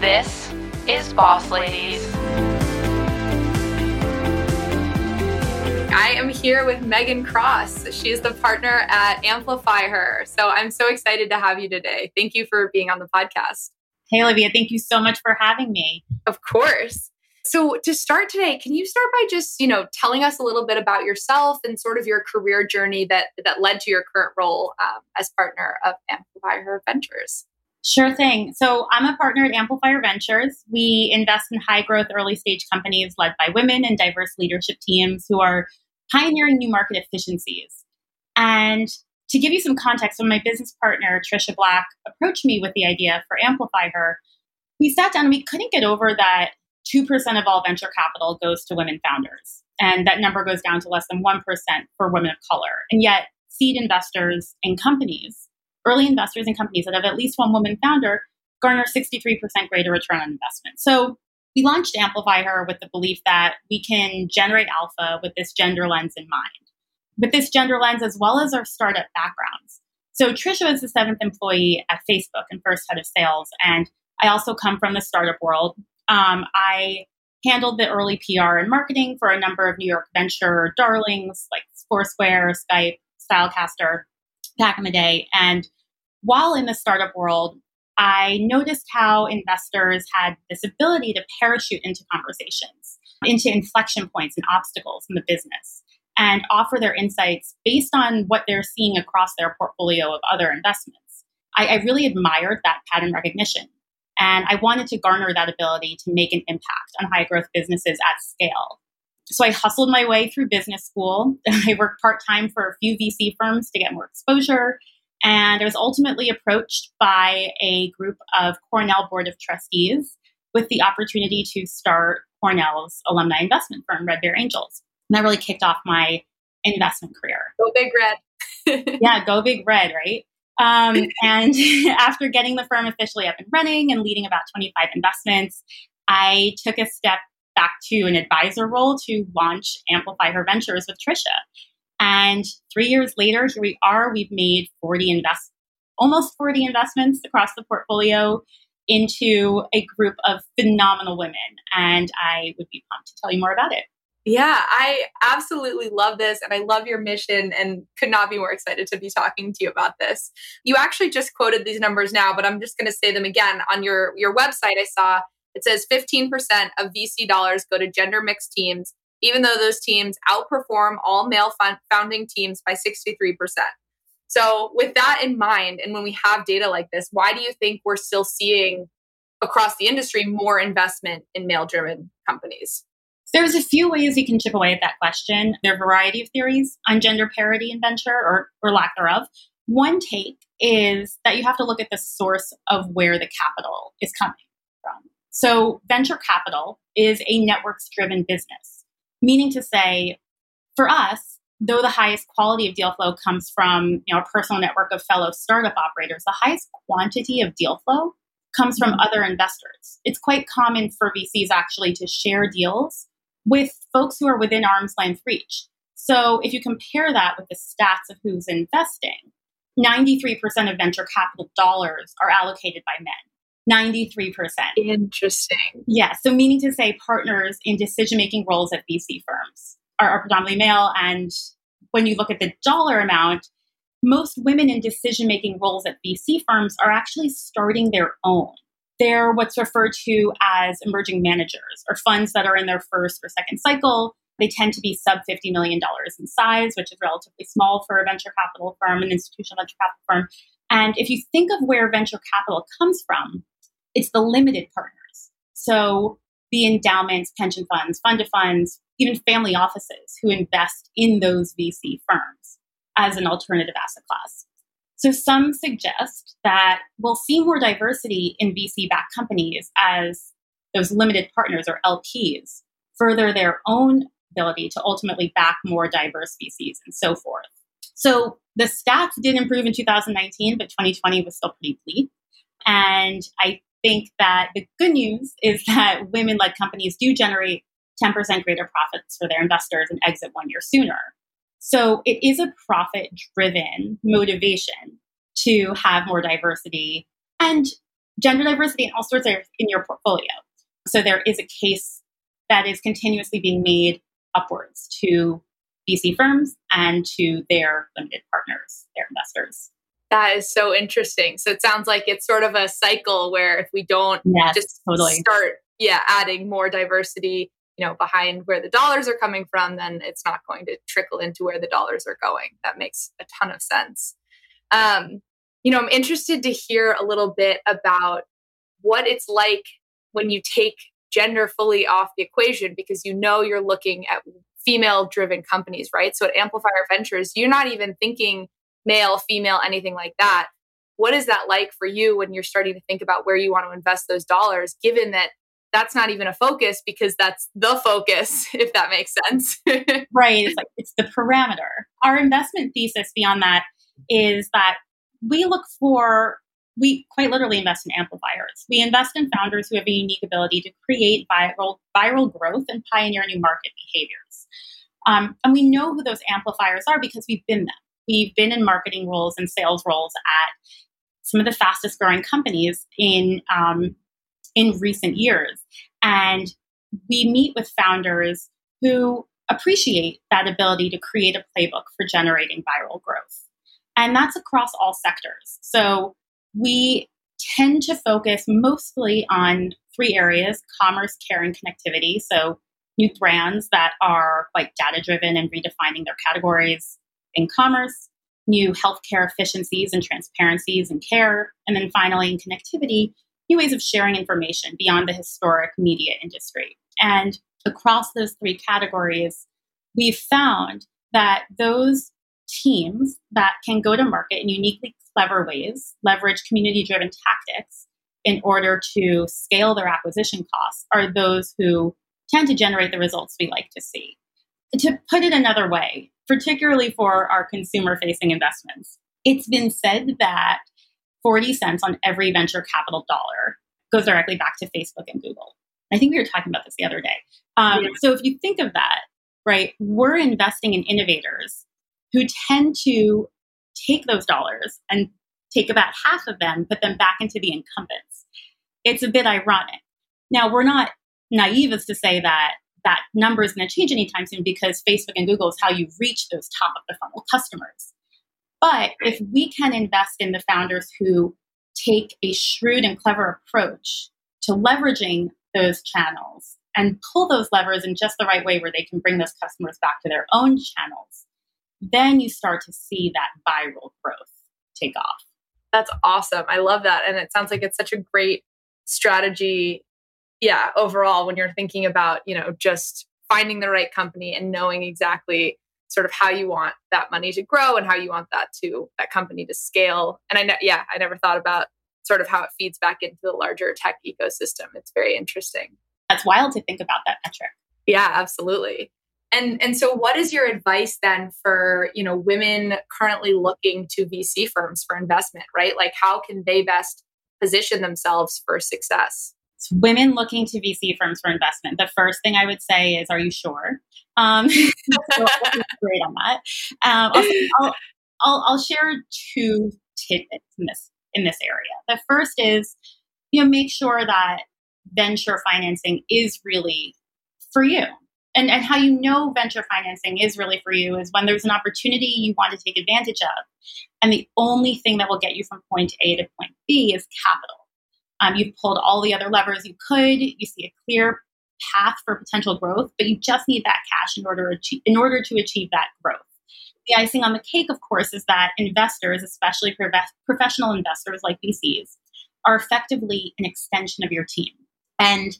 This is Boss Ladies. I am here with Megan Cross. She is the partner at Amplify Her. So I'm so excited to have you today. Thank you for being on the podcast. Hey, Olivia, thank you so much for having me. Of course. So to start today, can you start by just, telling us a little bit about yourself and sort of your career journey that led to your current role as partner of Amplify Her Ventures? Sure thing. So I'm a partner at Amplify Her Ventures. We invest in high growth early stage companies led by women and diverse leadership teams who are pioneering new market efficiencies. And to give you some context, when my business partner, Trisha Black, approached me with the idea for Amplify Her, we sat down and we couldn't get over that 2% of all venture capital goes to women founders. And that number goes down to less than 1% for women of color. And yet seed investors and companies, early investors and companies that have at least one woman founder, garner 63% greater return on investment. So we launched Amplify Her with the belief that we can generate alpha with this gender lens in mind, with this gender lens as well as our startup backgrounds. So Trisha was the 7th employee at Facebook and first head of sales. And I also come from the startup world. I handled the early PR and marketing for a number of New York venture darlings like Foursquare, Skype, Stylecaster back in the day. And while in the startup world, I noticed how investors had this ability to parachute into conversations, into inflection points and obstacles in the business, and offer their insights based on what they're seeing across their portfolio of other investments. I really admired that pattern recognition. And I wanted to garner that ability to make an impact on high growth businesses at scale. So I hustled my way through business school. I worked part-time for a few VC firms to get more exposure. And I was ultimately approached by a group of Cornell Board of Trustees with the opportunity to start Cornell's alumni investment firm, Red Bear Angels. And that really kicked off my investment career. Go Big Red. Yeah, go Big Red, right? And after getting the firm officially up and running and leading about 25 investments, I took a step back to an advisor role to launch Amplify Her Ventures with Trisha. And 3 years later, here we are. We've made almost 40 investments across the portfolio into a group of phenomenal women. And I would be pumped to tell you more about it. Yeah, I absolutely love this. And I love your mission and could not be more excited to be talking to you about this. You actually just quoted these numbers now, but I'm just going to say them again. On your website, I saw it says 15% of VC dollars go to gender mixed teams, even though those teams outperform all male founding teams by 63%. So with that in mind, and when we have data like this, why do you think we're still seeing across the industry more investment in male-driven companies? There's a few ways you can chip away at that question. There are a variety of theories on gender parity in venture or lack thereof. One take is that you have to look at the source of where the capital is coming from. So venture capital is a networks-driven business, meaning to say, for us, though the highest quality of deal flow comes from a personal network of fellow startup operators, the highest quantity of deal flow comes from other investors. It's quite common for VCs actually to share deals with folks who are within arm's length reach. So if you compare that with the stats of who's investing, 93% of venture capital dollars are allocated by men. 93%. Interesting. Yeah. So meaning to say partners in decision-making roles at VC firms are predominantly male. And when you look at the dollar amount, most women in decision-making roles at VC firms are actually starting their own. They're what's referred to as emerging managers or funds that are in their first or second cycle. They tend to be sub $50 million in size, which is relatively small for a venture capital firm, an institutional venture capital firm. And if you think of where venture capital comes from, it's the limited partners. So the endowments, pension funds, fund of funds, even family offices who invest in those VC firms as an alternative asset class. So some suggest that we'll see more diversity in VC-backed companies as those limited partners or LPs further their own ability to ultimately back more diverse VCs and so forth. So the stats did improve in 2019, but 2020 was still pretty bleak. And I think that the good news is that women-led companies do generate 10% greater profits for their investors and exit 1 year sooner. So it is a profit-driven motivation to have more diversity and gender diversity and all sorts of in your portfolio. So there is a case that is continuously being made upwards to VC firms and to their limited partners, their investors. That is so interesting. So it sounds like it's sort of a cycle where if we don't start adding more diversity, behind where the dollars are coming from, then it's not going to trickle into where the dollars are going. That makes a ton of sense. I'm interested to hear a little bit about what it's like when you take gender fully off the equation, because you're looking at female-driven companies, right? So at Amplify Her Ventures, you're not even thinking male, female, anything like that. What is that like for you when you're starting to think about where you want to invest those dollars, given that that's not even a focus because that's the focus, if that makes sense? Right. It's the parameter. Our investment thesis beyond that is that we quite literally invest in amplifiers. We invest in founders who have a unique ability to create viral growth and pioneer new market behaviors. And we know who those amplifiers are because we've been them. We've been in marketing roles and sales roles at some of the fastest growing companies in recent years. And we meet with founders who appreciate that ability to create a playbook for generating viral growth. And that's across all sectors. So we tend to focus mostly on three areas: commerce, care, and connectivity. So new brands that are quite data-driven and redefining their categories in commerce, new healthcare efficiencies and transparencies in care, and then finally in connectivity, new ways of sharing information beyond the historic media industry. And across those three categories, we've found that those teams that can go to market in uniquely clever ways, leverage community-driven tactics in order to scale their acquisition costs, are those who tend to generate the results we like to see. To put it another way, particularly for our consumer-facing investments, it's been said that 40 cents on every venture capital dollar goes directly back to Facebook and Google. I think we were talking about this the other day. So if you think of that, right, we're investing in innovators who tend to take those dollars and take about half of them, put them back into the incumbents. It's a bit ironic. Now, we're not naive as to say that number is going to change anytime soon because Facebook and Google is how you reach those top of the funnel customers. But if we can invest in the founders who take a shrewd and clever approach to leveraging those channels and pull those levers in just the right way where they can bring those customers back to their own channels, then you start to see that viral growth take off. That's awesome. I love that. And it sounds like it's such a great strategy. Yeah, overall, when you're thinking about, just finding the right company and knowing exactly sort of how you want that money to grow and how you want that company to scale. And I never thought about sort of how it feeds back into the larger tech ecosystem. It's very interesting. That's wild to think about that metric. Yeah, absolutely. And so what is your advice then for, women currently looking to VC firms for investment, right? Like, how can they best position themselves for success? So women looking to VC firms for investment. The first thing I would say is, are you sure? I'll great on that. I'll share two tidbits in this area. The first is, make sure that venture financing is really for you. And how venture financing is really for you is when there's an opportunity you want to take advantage of. And the only thing that will get you from point A to point B is capital. You've pulled all the other levers you could. You see a clear path for potential growth, but you just need that cash in order to achieve that growth. The icing on the cake, of course, is that investors, especially professional investors like VCs, are effectively an extension of your team. And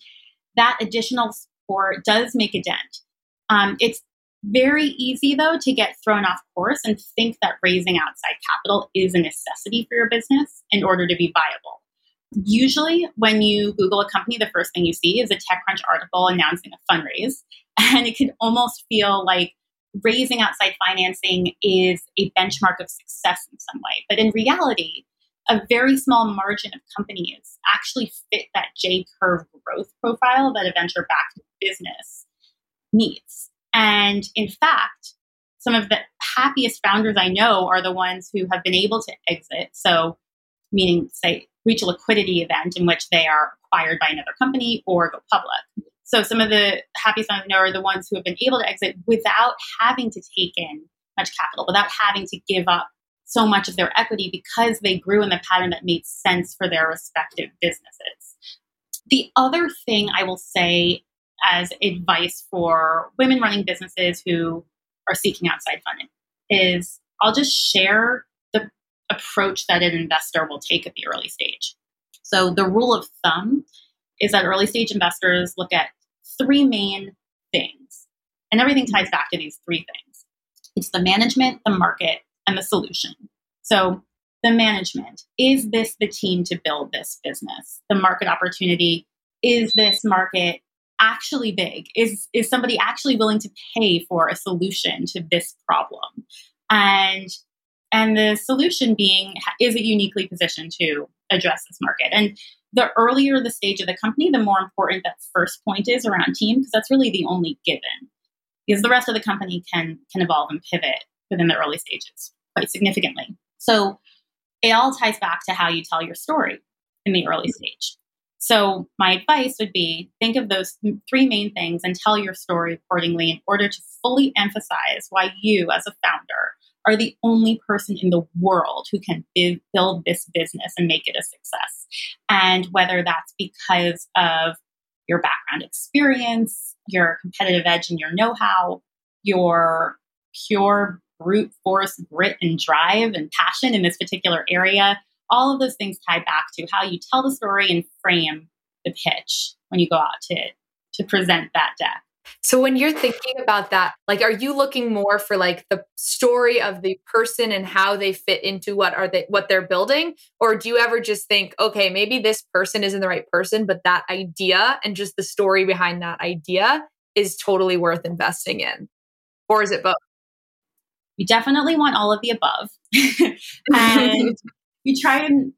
that additional support does make a dent. It's very easy, though, to get thrown off course and think that raising outside capital is a necessity for your business in order to be viable. Usually when you Google a company, the first thing you see is a TechCrunch article announcing a fundraise. And it can almost feel like raising outside financing is a benchmark of success in some way. But in reality, a very small margin of companies actually fit that J-curve growth profile that a venture-backed business needs. And in fact, some of the happiest founders I know are the ones who have been able to exit. So meaning, say, reach a liquidity event in which they are acquired by another company or go public. So some of the happiest I know are the ones who have been able to exit without having to take in much capital, without having to give up so much of their equity because they grew in the pattern that made sense for their respective businesses. The other thing I will say as advice for women running businesses who are seeking outside funding is I'll just share the approach that an investor will take at the early stage. So the rule of thumb is that early stage investors look at three main things, and everything ties back to these three things. It's the management, the market, and the solution. So the management, is this the team to build this business? The market opportunity, is this market actually big? Is somebody actually willing to pay for a solution to this problem? And the solution being, is it uniquely positioned to address this market? And the earlier the stage of the company, the more important that first point is around team, because that's really the only given, because the rest of the company can evolve and pivot within the early stages quite significantly. So it all ties back to how you tell your story in the early stage. So my advice would be, think of those three main things and tell your story accordingly in order to fully emphasize why you as a founder are the only person in the world who can build this business and make it a success. And whether that's because of your background experience, your competitive edge and your know-how, your pure brute force, grit and drive and passion in this particular area, all of those things tie back to how you tell the story and frame the pitch when you go out to present that deck. So when you're thinking about that, like, are you looking more for like the story of the person and how they fit into what they're building? Or do you ever just think, okay, maybe this person isn't the right person, but that idea and just the story behind that idea is totally worth investing in? Or is it both? You definitely want all of the above. And you try and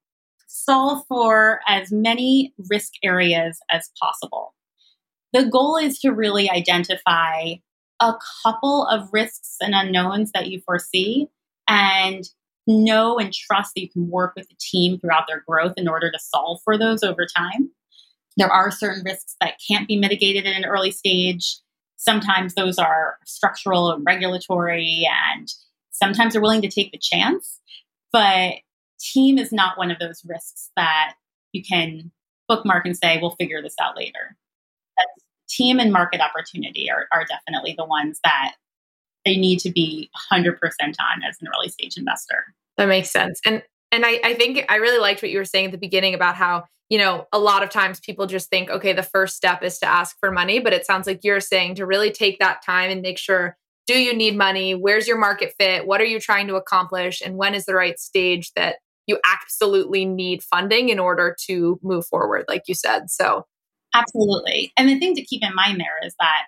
solve for as many risk areas as possible. The goal is to really identify a couple of risks and unknowns that you foresee and know and trust that you can work with the team throughout their growth in order to solve for those over time. There are certain risks that can't be mitigated at an early stage. Sometimes those are structural and regulatory, and sometimes they're willing to take the chance. But team is not one of those risks that you can bookmark and say, we'll figure this out later. Team and market opportunity are definitely the ones that they need to be 100% on as an early stage investor. That makes sense. And I think I really liked what you were saying at the beginning about how, you know, a lot of times people just think, okay, the first step is to ask for money, but it sounds like you're saying to really take that time and make sure, do you need money? Where's your market fit? What are you trying to accomplish? And when is the right stage that you absolutely need funding in order to move forward, like you said. So absolutely. And the thing to keep in mind there is that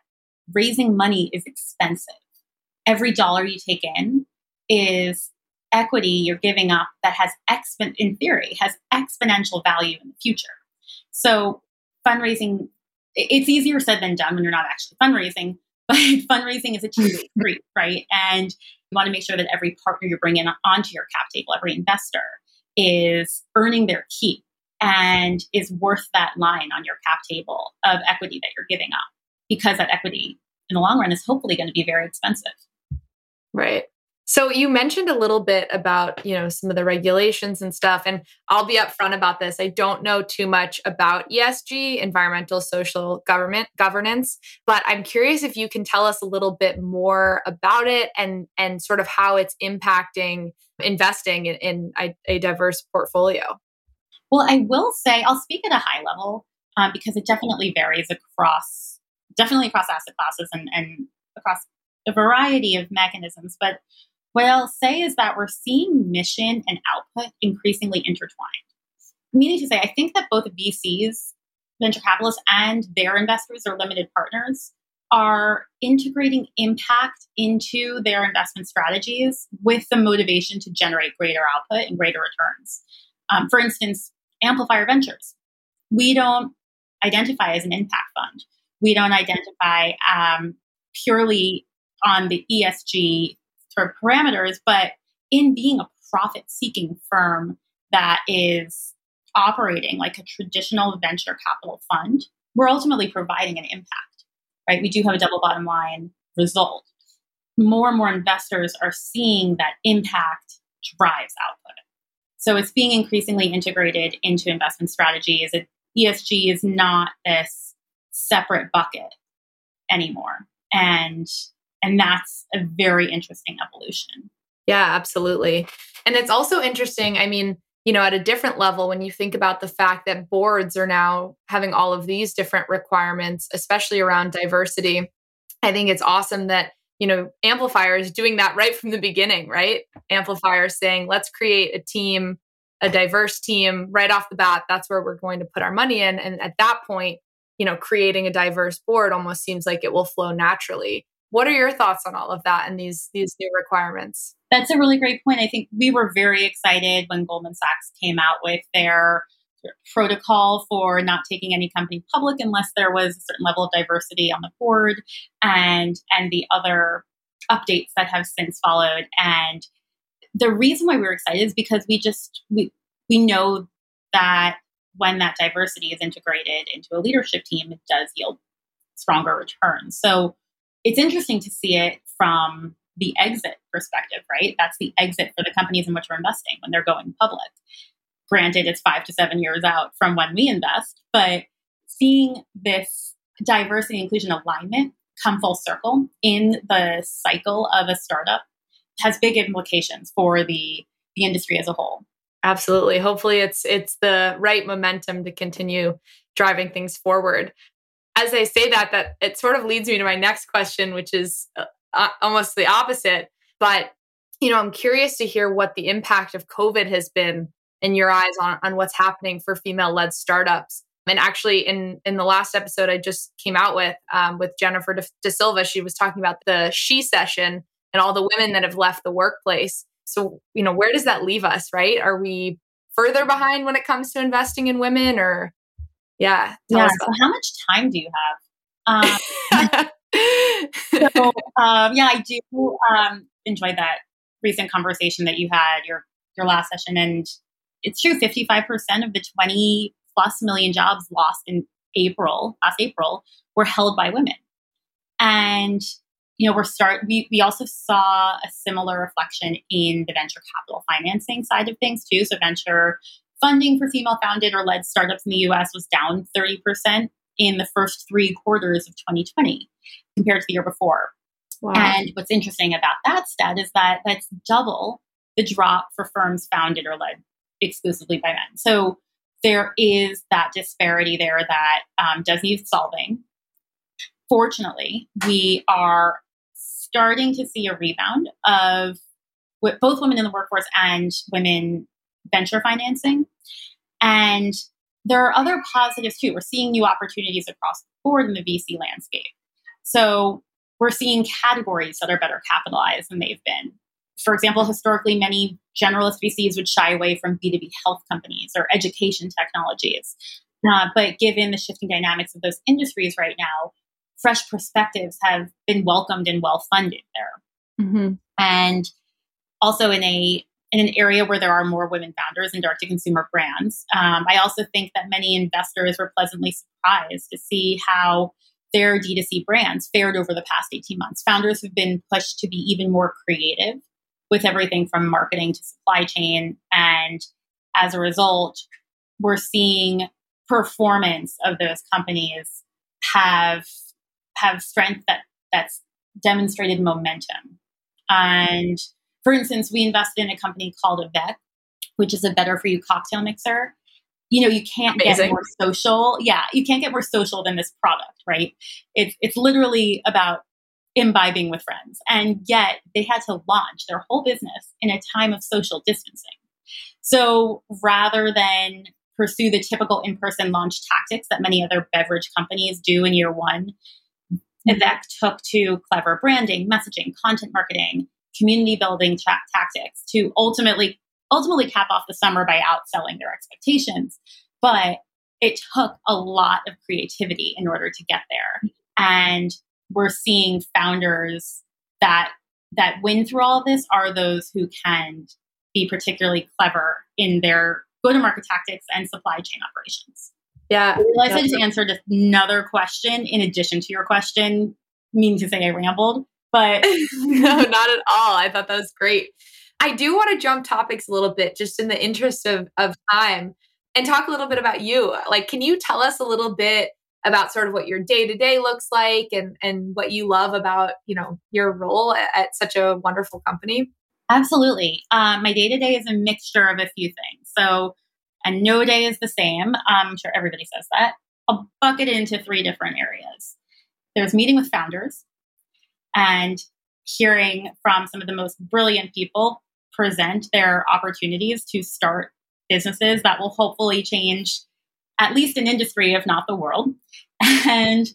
raising money is expensive. Every dollar you take in is equity you're giving up that has, in theory, has exponential value in the future. So fundraising, it's easier said than done when you're not actually fundraising, but fundraising is a two-way street, right? And you want to make sure that every partner you bring in onto your cap table, every investor, is earning their keep and is worth that line on your cap table of equity that you're giving up, because that equity in the long run is hopefully going to be very expensive. Right. So you mentioned a little bit about, you know, some of the regulations and stuff, and I'll be upfront about this. I don't know too much about ESG, environmental, social, governance, but I'm curious if you can tell us a little bit more about it and sort of how it's impacting investing in a diverse portfolio. Well, I will say, I'll speak at a high level because it definitely varies across asset classes and across a variety of mechanisms. But what I'll say is that we're seeing mission and output increasingly intertwined. Meaning to say, I think that both VCs, venture capitalists, and their investors or limited partners are integrating impact into their investment strategies with the motivation to generate greater output and greater returns. For instance, Amplify Her Ventures. We don't identify as an impact fund. We don't identify purely on the ESG sort of parameters, but in being a profit-seeking firm that is operating like a traditional venture capital fund, we're ultimately providing an impact, right? We do have a double bottom line result. More and more investors are seeing that impact drives output. So it's being increasingly integrated into investment strategy. ESG is not this separate bucket anymore. And that's a very interesting evolution. Yeah, absolutely. And it's also interesting, I mean, you know, at a different level, when you think about the fact that boards are now having all of these different requirements, especially around diversity, I think it's awesome that, you know, Amplify is doing that right from the beginning, right? Amplify is saying, let's create a team, a diverse team right off the bat. That's where we're going to put our money in. And at that point, you know, creating a diverse board almost seems like it will flow naturally. What are your thoughts on all of that and these new requirements? That's a really great point. I think we were very excited when Goldman Sachs came out with their protocol for not taking any company public unless there was a certain level of diversity on the board, and the other updates that have since followed. And the reason why we were excited is because we know that when that diversity is integrated into a leadership team, it does yield stronger returns. So it's interesting to see it from the exit perspective, right? That's the exit for the companies in which we're investing when they're going public. Granted, it's 5 to 7 years out from when we invest, but seeing this diversity, inclusion, alignment come full circle in the cycle of a startup has big implications for the industry as a whole. Absolutely. Hopefully it's the right momentum to continue driving things forward. As I say that it sort of leads me to my next question, which is almost the opposite. But, you know, I'm curious to hear what the impact of COVID has been in your eyes on what's happening for female-led startups. And actually, in the last episode I just came out with Jennifer De Silva, she was talking about the She Session and all the women that have left the workplace. So, you know, where does that leave us, right? Are we further behind when it comes to investing in women or... Yeah. So how much time do you have? I do enjoy that recent conversation that you had, your last session. And it's true, 55% of the 20 plus million jobs lost in last April, were held by women. And, you know, we also saw a similar reflection in the venture capital financing side of things too. So venture funding for female-founded or led startups in the U.S. was down 30% in the first 3 quarters of 2020 compared to the year before. Wow. And what's interesting about that stat is that that's double the drop for firms founded or led exclusively by men. So there is that disparity there that does need solving. Fortunately, we are starting to see a rebound of both women in the workforce and women venture financing. And there are other positives too. We're seeing new opportunities across the board in the VC landscape. So we're seeing categories that are better capitalized than they've been. For example, historically, many generalist VCs would shy away from B2B health companies or education technologies. But given the shifting dynamics of those industries right now, fresh perspectives have been welcomed and well-funded there. Mm-hmm. And also in an area where there are more women founders and direct-to-consumer brands. I also think that many investors were pleasantly surprised to see how their D2C brands fared over the past 18 months. Founders have been pushed to be even more creative with everything from marketing to supply chain. And as a result, we're seeing performance of those companies have strength that's demonstrated momentum. And for instance, we invested in a company called Avec, which is a better for you cocktail mixer. You know, you can't get more social. Yeah, you can't get more social than this product, right? It's literally about imbibing with friends. And yet they had to launch their whole business in a time of social distancing. So rather than pursue the typical in-person launch tactics that many other beverage companies do in year one, Avec took to clever branding, messaging, content marketing, community building tactics to ultimately cap off the summer by outselling their expectations. But it took a lot of creativity in order to get there. And we're seeing founders that win through all of this are those who can be particularly clever in their go-to-market tactics, and supply chain operations. Yeah. I realize I just answered another question in addition to your question. Meaning to say I rambled, but... No, not at all. I thought that was great. I do want to jump topics a little bit just in the interest of time and talk a little bit about you. Like, can you tell us a little bit about sort of what your day-to-day looks like and what you love about, you know, your role at such a wonderful company? Absolutely. My day-to-day is a mixture of a few things. So, and no day is the same. I'm sure everybody says that. I'll bucket it into three different areas. There's meeting with founders and hearing from some of the most brilliant people present their opportunities to start businesses that will hopefully change at least an industry, if not the world. And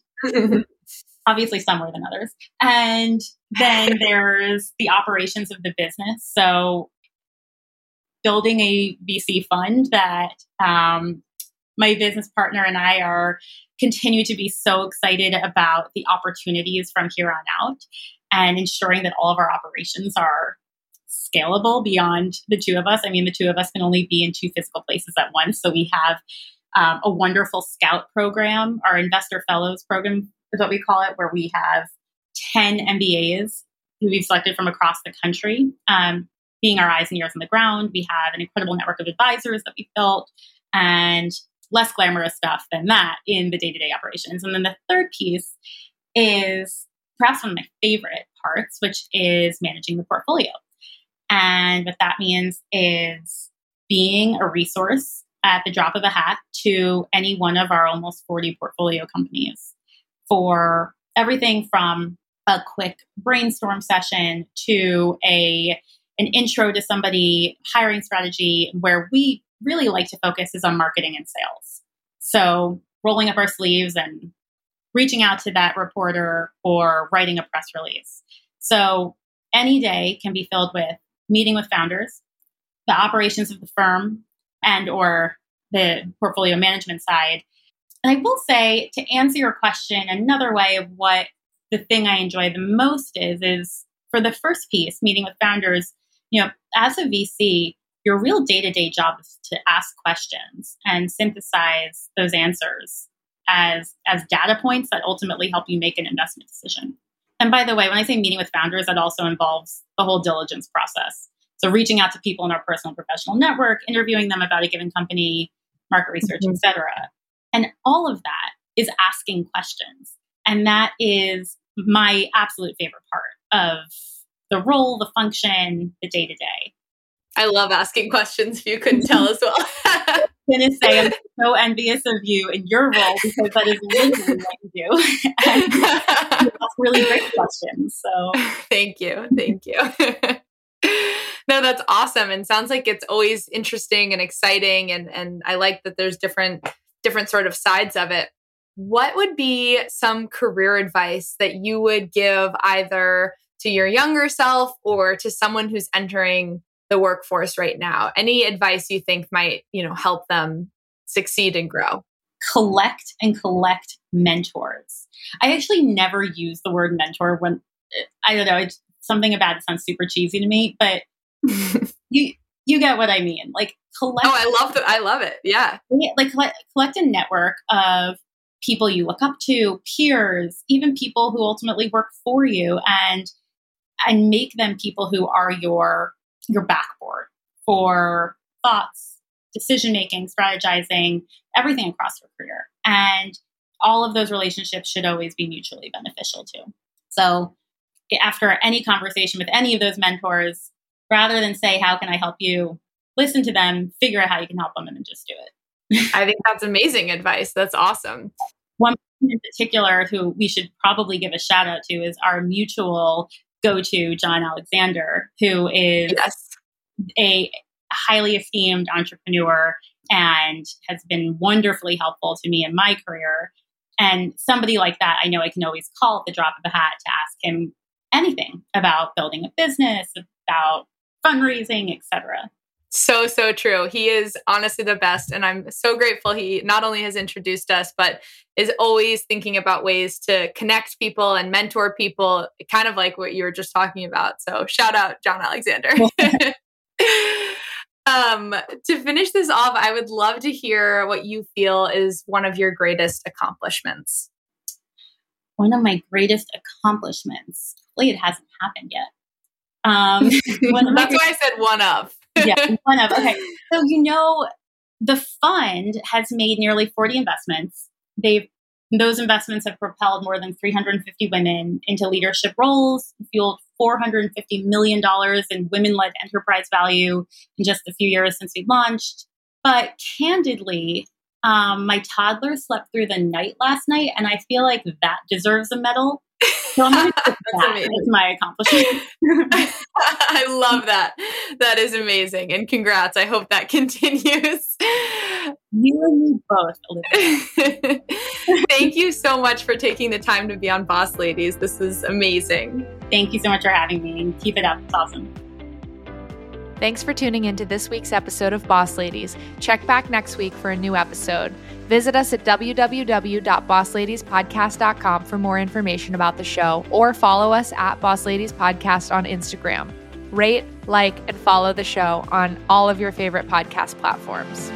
obviously some more than others. And then there's the operations of the business. So building a VC fund that my business partner and I continue to be so excited about the opportunities from here on out and ensuring that all of our operations are scalable beyond the two of us. I mean, the two of us can only be in two physical places at once. So we have a wonderful scout program, our investor fellows program is what we call it, where we have 10 MBAs who we've selected from across the country, being our eyes and ears on the ground. We have an incredible network of advisors that we built, and less glamorous stuff than that in the day-to-day operations. And then the third piece is perhaps one of my favorite parts, which is managing the portfolio. And what that means is being a resource at the drop of a hat to any one of our almost 40 portfolio companies for everything from a quick brainstorm session to an intro to somebody, hiring strategy, where we really like to focus is on marketing and sales. So rolling up our sleeves and reaching out to that reporter or writing a press release. So any day can be filled with meeting with founders, the operations of the firm, and or the portfolio management side. And I will say, to answer your question, another way of what the thing I enjoy the most is for the first piece, meeting with founders, you know, as a VC, your real day-to-day job is to ask questions and synthesize those answers as data points that ultimately help you make an investment decision. And by the way, when I say meeting with founders, that also involves the whole diligence process. So reaching out to people in our personal and professional network, interviewing them about a given company, market research, et cetera. And all of that is asking questions. And that is my absolute favorite part of the role, the function, the day-to-day. I love asking questions, if you couldn't tell as well. I was going to say, I'm so envious of you and your role, because that is literally what you do. And that's really great questions. So thank you. Thank you. No, that's awesome. And sounds like it's always interesting and exciting. And I like that there's different sort of sides of it. What would be some career advice that you would give either to your younger self or to someone who's entering the workforce right now? Any advice you think might, you know, help them succeed and grow? Collect mentors. I actually never use the word mentor when, I don't know, it's something about it sounds super cheesy to me, but you get what I mean. Like collect. Oh, I love it. Yeah. Like collect a network of people you look up to, peers, even people who ultimately work for you, and make them people who are your backboard for thoughts, decision-making, strategizing, everything across your career. And all of those relationships should always be mutually beneficial too. So after any conversation with any of those mentors, rather than say, how can I help you? Listen to them, figure out how you can help them, and then just do it. I think that's amazing advice. That's awesome. One person in particular who we should probably give a shout out to is our mutual go-to, John Alexander, who is a highly esteemed entrepreneur and has been wonderfully helpful to me in my career. And somebody like that, I know I can always call at the drop of the hat to ask him anything about building a business, about fundraising, etc. So true. He is honestly the best. And I'm so grateful he not only has introduced us, but is always thinking about ways to connect people and mentor people, kind of like what you were just talking about. So shout out John Alexander. To finish this off, I would love to hear what you feel is one of your greatest accomplishments. One of my greatest accomplishments. Hopefully it hasn't happened yet. That's why I said one of. Yeah, one of. Okay. So, the fund has made nearly 40 investments. Those investments have propelled more than 350 women into leadership roles, fueled $450 million in women-led enterprise value in just a few years since we launched. But candidly, my toddler slept through the night last night, and I feel like that deserves a medal. So I'm going to put that as my accomplishment. I love that. That is amazing. And congrats. I hope that continues. You and me both, Olivia. Thank you so much for taking the time to be on Boss Ladies. This is amazing. Thank you so much for having me. Keep it up. It's awesome. Thanks for tuning into this week's episode of Boss Ladies. Check back next week for a new episode. Visit us at www.bossladiespodcast.com for more information about the show, or follow us at Boss Ladies Podcast on Instagram. Rate, like, and follow the show on all of your favorite podcast platforms.